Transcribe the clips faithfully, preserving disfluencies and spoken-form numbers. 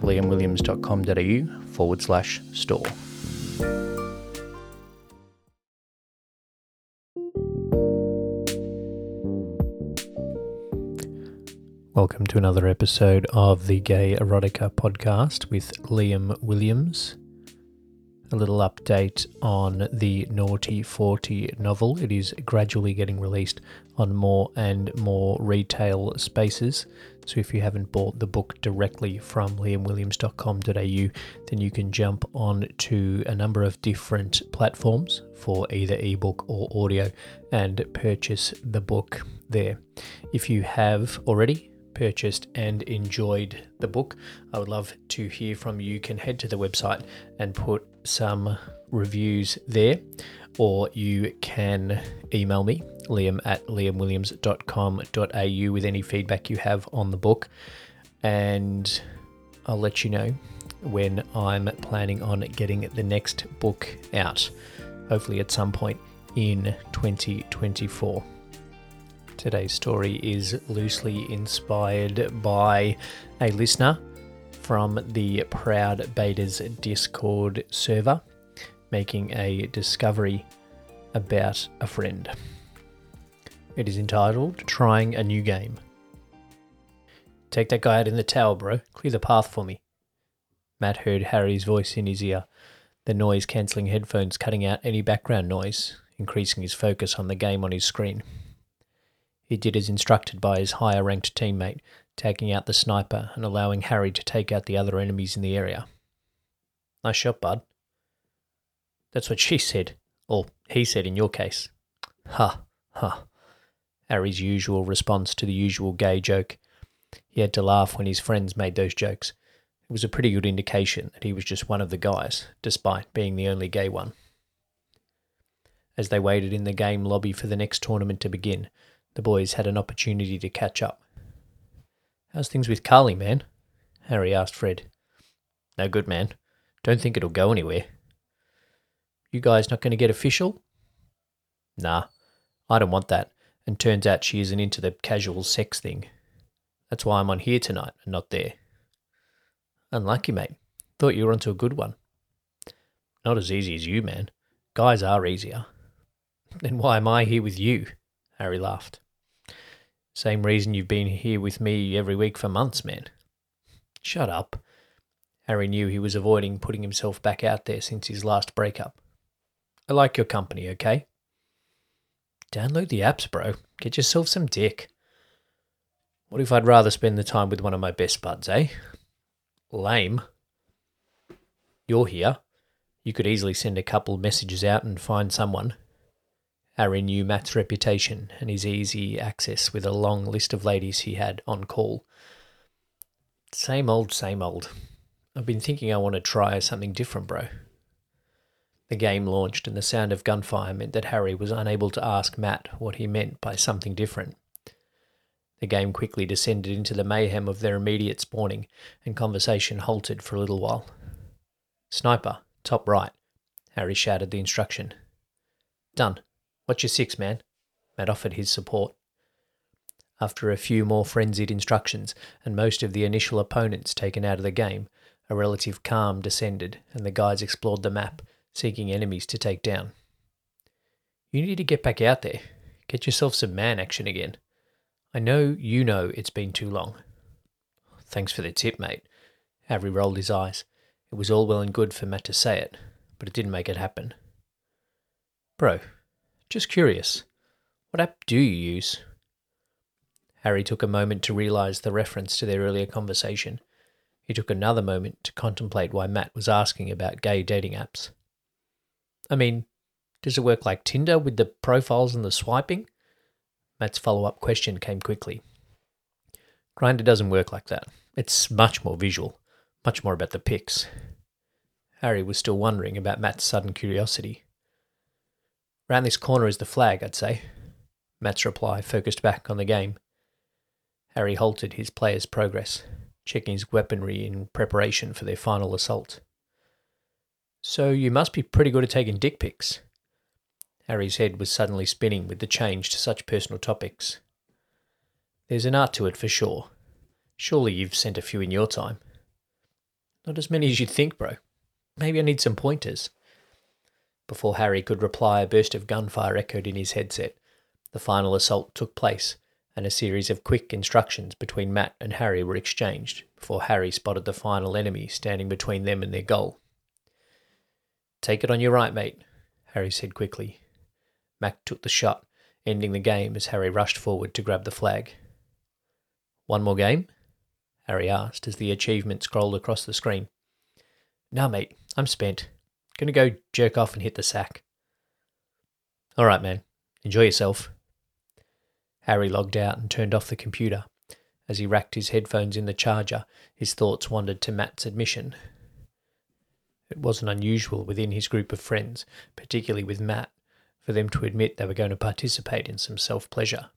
Liam Williams dot com dot a u forward slash store. Welcome to another episode of the Gay Erotica podcast with Liam Williams. A little update on the Naughty Forty novel. It is gradually getting released on more and more retail spaces. So if you haven't bought the book directly from Liam Williams dot com dot a u, then you can jump on to a number of different platforms for either ebook or audio and purchase the book there. If you have already purchased and enjoyed the book, I would love to hear from you. You can head to the website and put some reviews there, or you can email me, liam at liam williams dot com dot a u, with any feedback you have on the book, and I'll let you know when I'm planning on getting the next book out, hopefully at some point in twenty twenty-four. Today's story is loosely inspired by a listener from the Proud Betas Discord server making a discovery about a friend. It is entitled, Trying a New Game. Take that guy out in the tower, bro. Clear the path for me. Matt heard Harry's voice in his ear, the noise-cancelling headphones cutting out any background noise, increasing his focus on the game on his screen. He did as instructed by his higher-ranked teammate, taking out the sniper and allowing Harry to take out the other enemies in the area. Nice shot, bud. That's what she said, or he said in your case. Ha, ha. Harry's usual response to the usual gay joke. He had to laugh when his friends made those jokes. It was a pretty good indication that he was just one of the guys, despite being the only gay one. As they waited in the game lobby for the next tournament to begin, the boys had an opportunity to catch up. How's things with Carly, man? Harry asked Fred. No good, man. Don't think it'll go anywhere. You guys not going to get official? Nah, I don't want that, and turns out she isn't into the casual sex thing. That's why I'm on here tonight and not there. Unlucky, mate. Thought you were onto a good one. Not as easy as you, man. Guys are easier. Then why am I here with you? Harry laughed. Same reason you've been here with me every week for months, man. Shut up. Harry knew he was avoiding putting himself back out there since his last breakup. I like your company, okay? Download the apps, bro. Get yourself some dick. What if I'd rather spend the time with one of my best buds, eh? Lame. You're here. You could easily send a couple messages out and find someone. Harry knew Matt's reputation and his easy access with a long list of ladies he had on call. Same old, same old. I've been thinking I want to try something different, bro. The game launched and the sound of gunfire meant that Harry was unable to ask Matt what he meant by something different. The game quickly descended into the mayhem of their immediate spawning, and conversation halted for a little while. Sniper, top right, Harry shouted the instruction. Done. What's your six, man? Matt offered his support. After a few more frenzied instructions and most of the initial opponents taken out of the game, a relative calm descended and the guys explored the map, seeking enemies to take down. You need to get back out there. Get yourself some man action again. I know you know it's been too long. Thanks for the tip, mate. Harry rolled his eyes. It was all well and good for Matt to say it, but it didn't make it happen. Bro. Just curious, What app do you use? Harry took a moment to realise the reference to their earlier conversation. He took another moment to contemplate why Matt was asking about gay dating apps. I mean, does it work like Tinder with the profiles and the swiping? Matt's follow-up question came quickly. Grindr doesn't work like that. It's much more visual, much more about the pics. Harry was still wondering about Matt's sudden curiosity. Round this corner is the flag, I'd say. Matt's reply focused back on the game. Harry halted his player's progress, checking his weaponry in preparation for their final assault. So you must be pretty good at taking dick pics. Harry's head was suddenly spinning with the change to such personal topics. There's an art to it for sure. Surely you've sent a few in your time. Not as many as you'd think, bro. Maybe I need some pointers. Before Harry could reply, a burst of gunfire echoed in his headset. The final assault took place, and a series of quick instructions between Matt and Harry were exchanged before Harry spotted the final enemy standing between them and their goal. Take it on your right, mate, Harry said quickly. Matt took the shot, ending the game as Harry rushed forward to grab the flag. One more game? Harry asked as the achievement scrolled across the screen. Nah, mate, I'm spent. Gonna go jerk off and hit the sack. All right, man. Enjoy yourself. Harry logged out and turned off the computer. As he racked his headphones in the charger, his thoughts wandered to Matt's admission. It wasn't unusual within his group of friends, particularly with Matt, for them to admit they were going to participate in some self-pleasure.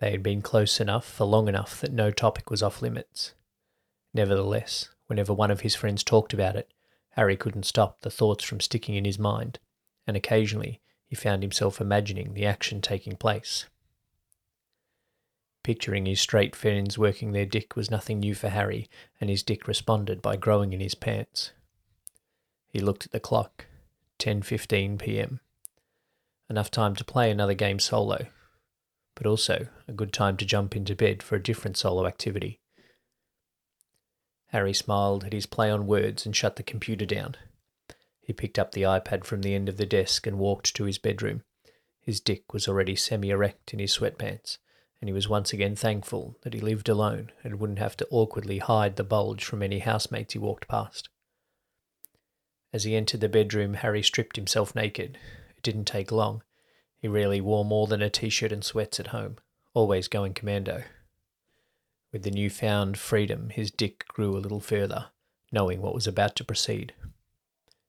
They had been close enough for long enough that no topic was off limits. Nevertheless, whenever one of his friends talked about it, Harry couldn't stop the thoughts from sticking in his mind, and occasionally he found himself imagining the action taking place. Picturing his straight friends working their dick was nothing new for Harry, and his dick responded by growing in his pants. He looked at the clock. ten fifteen p.m. Enough time to play another game solo, but also a good time to jump into bed for a different solo activity. Harry smiled at his play on words and shut the computer down. He picked up the iPad from the end of the desk and walked to his bedroom. His dick was already semi-erect in his sweatpants, and he was once again thankful that he lived alone and wouldn't have to awkwardly hide the bulge from any housemates he walked past. As he entered the bedroom, Harry stripped himself naked. It didn't take long. He rarely wore more than a t-shirt and sweats at home, always going commando. With the newfound freedom, his dick grew a little further, knowing what was about to proceed.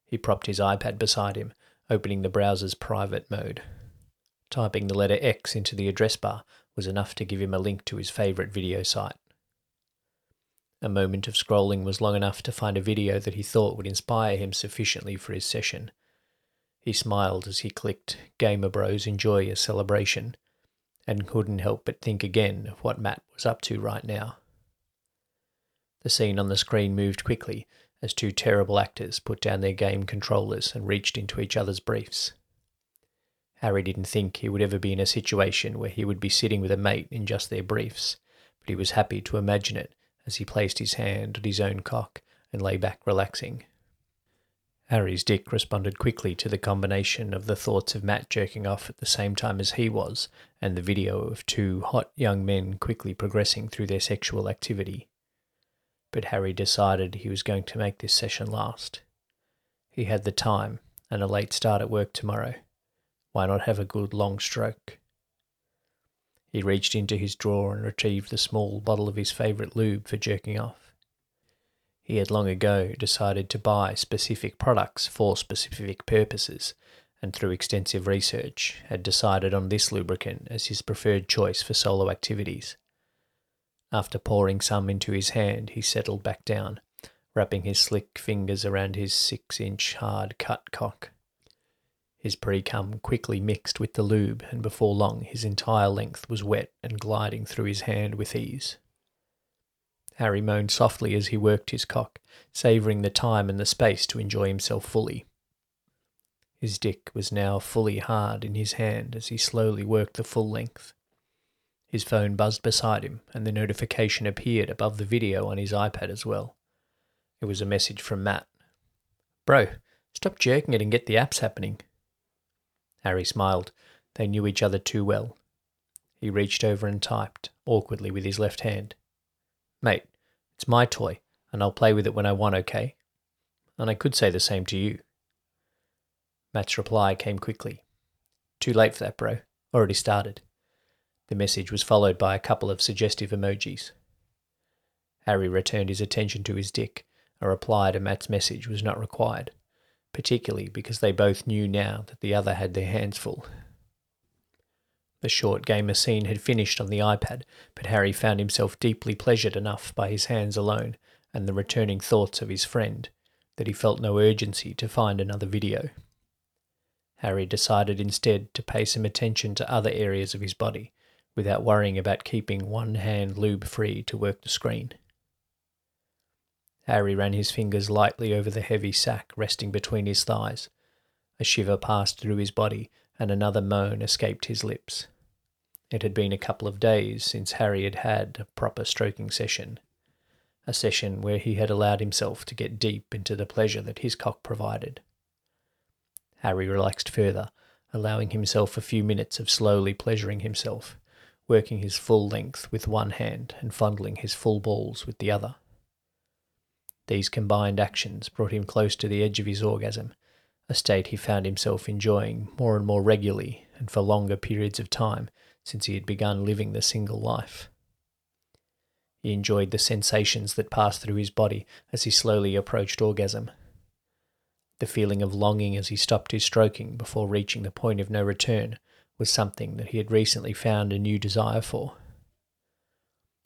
He propped his iPad beside him, opening the browser's private mode. Typing the letter X into the address bar was enough to give him a link to his favourite video site. A moment of scrolling was long enough to find a video that he thought would inspire him sufficiently for his session. He smiled as he clicked Gamer Bros Enjoy a Celebration, and couldn't help but think again of what Matt was up to right now. The scene on the screen moved quickly as two terrible actors put down their game controllers and reached into each other's briefs. Harry didn't think he would ever be in a situation where he would be sitting with a mate in just their briefs, but he was happy to imagine it as he placed his hand on his own cock and lay back relaxing. Harry's dick responded quickly to the combination of the thoughts of Matt jerking off at the same time as he was and the video of two hot young men quickly progressing through their sexual activity. But Harry decided he was going to make this session last. He had the time and a late start at work tomorrow. Why not have a good long stroke? He reached into his drawer and retrieved the small bottle of his favourite lube for jerking off. He had long ago decided to buy specific products for specific purposes, and through extensive research had decided on this lubricant as his preferred choice for solo activities. After pouring some into his hand, he settled back down, wrapping his slick fingers around his six-inch hard-cut cock. His pre-cum quickly mixed with the lube, and before long his entire length was wet and gliding through his hand with ease. Harry moaned softly as he worked his cock, savouring the time and the space to enjoy himself fully. His dick was now fully hard in his hand as he slowly worked the full length. His phone buzzed beside him, and the notification appeared above the video on his iPad as well. It was a message from Matt. Bro, stop jerking it and get the apps happening. Harry smiled, They knew each other too well. He reached over and typed, awkwardly with his left hand. Mate, it's my toy, and I'll play with it when I want, okay? And I could say the same to you. Matt's reply came quickly. Too late for that, bro. Already started. The message was followed by a couple of suggestive emojis. Harry returned his attention to his dick. A reply to Matt's message was not required, particularly because they both knew now that the other had their hands full. The short gamer scene had finished on the iPad, but Harry found himself deeply pleasured enough by his hands alone and the returning thoughts of his friend that he felt no urgency to find another video. Harry decided instead to pay some attention to other areas of his body, without worrying about keeping one hand lube-free to work the screen. Harry ran his fingers lightly over the heavy sack resting between his thighs. A shiver passed through his body, and another moan escaped his lips. It had been a couple of days since Harry had had a proper stroking session, a session where he had allowed himself to get deep into the pleasure that his cock provided. Harry relaxed further, allowing himself a few minutes of slowly pleasuring himself, working his full length with one hand and fondling his full balls with the other. These combined actions brought him close to the edge of his orgasm, a state he found himself enjoying more and more regularly and for longer periods of time since he had begun living the single life. He enjoyed the sensations that passed through his body as he slowly approached orgasm. The feeling of longing as he stopped his stroking before reaching the point of no return was something that he had recently found a new desire for.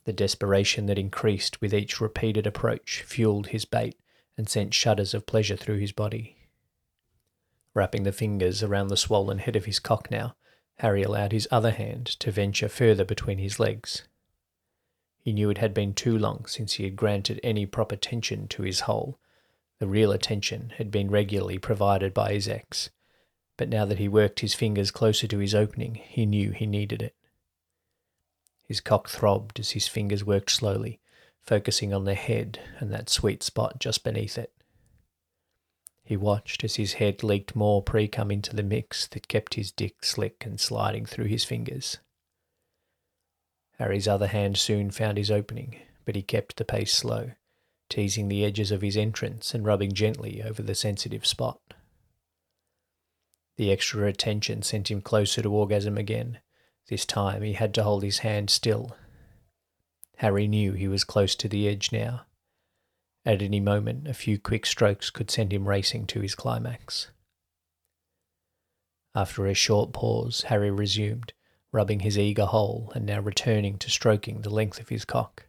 The desperation that increased with each repeated approach fueled his bait and sent shudders of pleasure through his body. Wrapping the fingers around the swollen head of his cock now, Harry allowed his other hand to venture further between his legs. He knew it had been too long since he had granted any proper attention to his hole. The real attention had been regularly provided by his ex, but now that he worked his fingers closer to his opening, he knew he needed it. His cock throbbed as his fingers worked slowly, focusing on the head and that sweet spot just beneath it. He watched as his head leaked more pre-cum into the mix that kept his dick slick and sliding through his fingers. Harry's other hand soon found his opening, but he kept the pace slow, teasing the edges of his entrance and rubbing gently over the sensitive spot. The extra attention sent him closer to orgasm again. This time he had to hold his hand still. Harry knew he was close to the edge now. At any moment, a few quick strokes could send him racing to his climax. After a short pause, Harry resumed, rubbing his eager hole and now returning to stroking the length of his cock.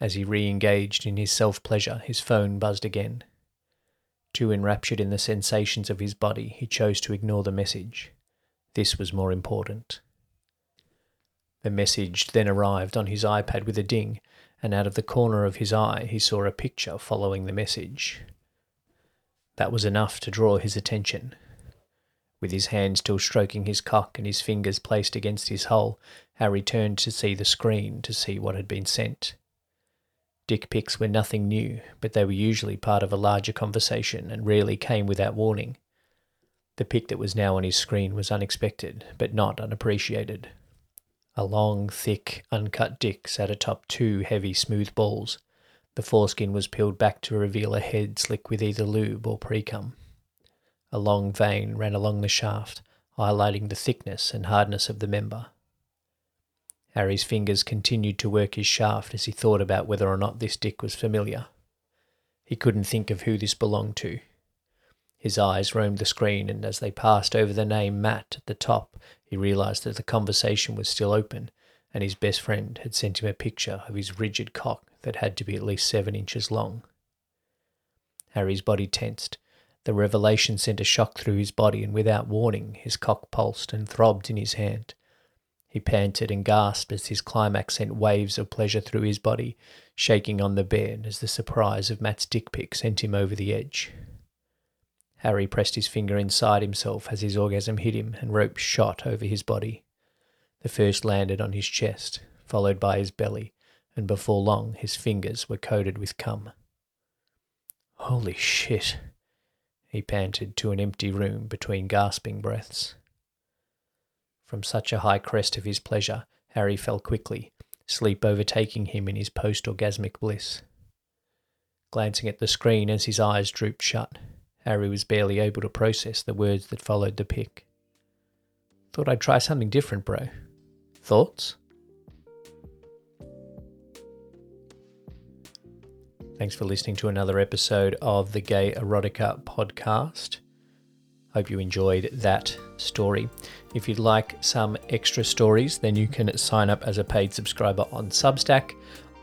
As he re-engaged in his self-pleasure, his phone buzzed again. Too enraptured in the sensations of his body, he chose to ignore the message. This was more important. The message then arrived on his iPad with a ding, and out of the corner of his eye he saw a picture following the message. That was enough to draw his attention. With his hand still stroking his cock and his fingers placed against his hole, Harry turned to see the screen to see what had been sent. Dick pics were nothing new, but they were usually part of a larger conversation and rarely came without warning. The pic that was now on his screen was unexpected, but not unappreciated. A long, thick, uncut dick sat atop two heavy, smooth balls. The foreskin was peeled back to reveal a head slick with either lube or pre-cum. A long vein ran along the shaft, highlighting the thickness and hardness of the member. Harry's fingers continued to work his shaft as he thought about whether or not this dick was familiar. He couldn't think of who this belonged to. His eyes roamed the screen, and as they passed over the name Matt at the top, he realised that the conversation was still open, and his best friend had sent him a picture of his rigid cock that had to be at least seven inches long. Harry's body tensed. The revelation sent a shock through his body, and without warning, his cock pulsed and throbbed in his hand. He panted and gasped as his climax sent waves of pleasure through his body, shaking on the bed as the surprise of Matt's dick pic sent him over the edge. Harry pressed his finger inside himself as his orgasm hit him and ropes shot over his body. The first landed on his chest, followed by his belly, and before long his fingers were coated with cum. "Holy shit," he panted to an empty room between gasping breaths. From such a high crest of his pleasure, Harry fell quickly, sleep overtaking him in his post-orgasmic bliss. Glancing at the screen as his eyes drooped shut, Harry was barely able to process the words that followed the pic. Thought I'd try something different, bro. Thoughts? Thanks for listening to another episode of the Gay Erotica podcast. Hope you enjoyed that story. If you'd like some extra stories, then you can sign up as a paid subscriber on Substack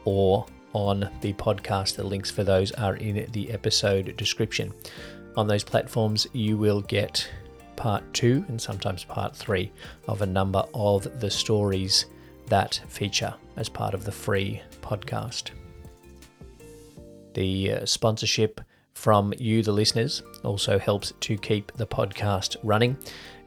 or on the podcast. The links for those are in the episode description. On those platforms, you will get part two and sometimes part three of a number of the stories that feature as part of the free podcast. The sponsorship from you, the listeners, also helps to keep the podcast running.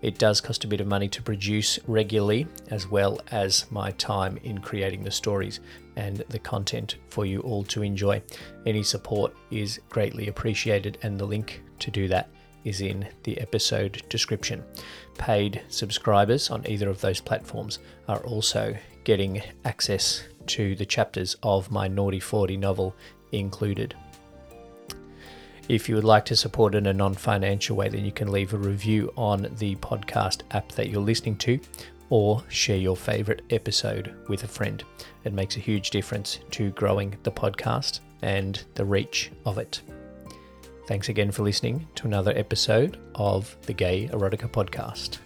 It does cost a bit of money to produce regularly, as well as my time in creating the stories and the content for you all to enjoy. Any support is greatly appreciated, and the link to do that is in the episode description. Paid subscribers on either of those platforms are also getting access to the chapters of my Naughty Forty novel included. If you would like to support in a non-financial way, then you can leave a review on the podcast app that you're listening to or share your favorite episode with a friend. It makes a huge difference to growing the podcast and the reach of it. Thanks again for listening to another episode of the Gay Erotica podcast.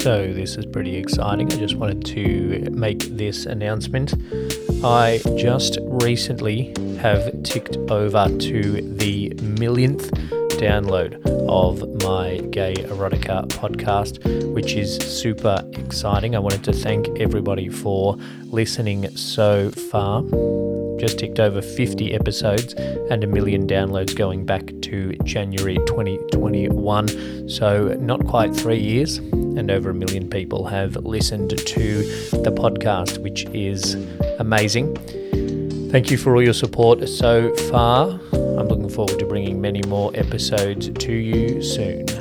So this is pretty exciting. I just wanted to make this announcement. I just recently have ticked over to the millionth download of my Gay Erotica podcast, which is super exciting. I wanted to thank everybody for listening so far. Just ticked over fifty episodes and a million downloads going back to January twenty twenty-one. So not quite three years. And over a million people have listened to the podcast, which is amazing. Thank you for all your support so far. I'm looking forward to bringing many more episodes to you soon.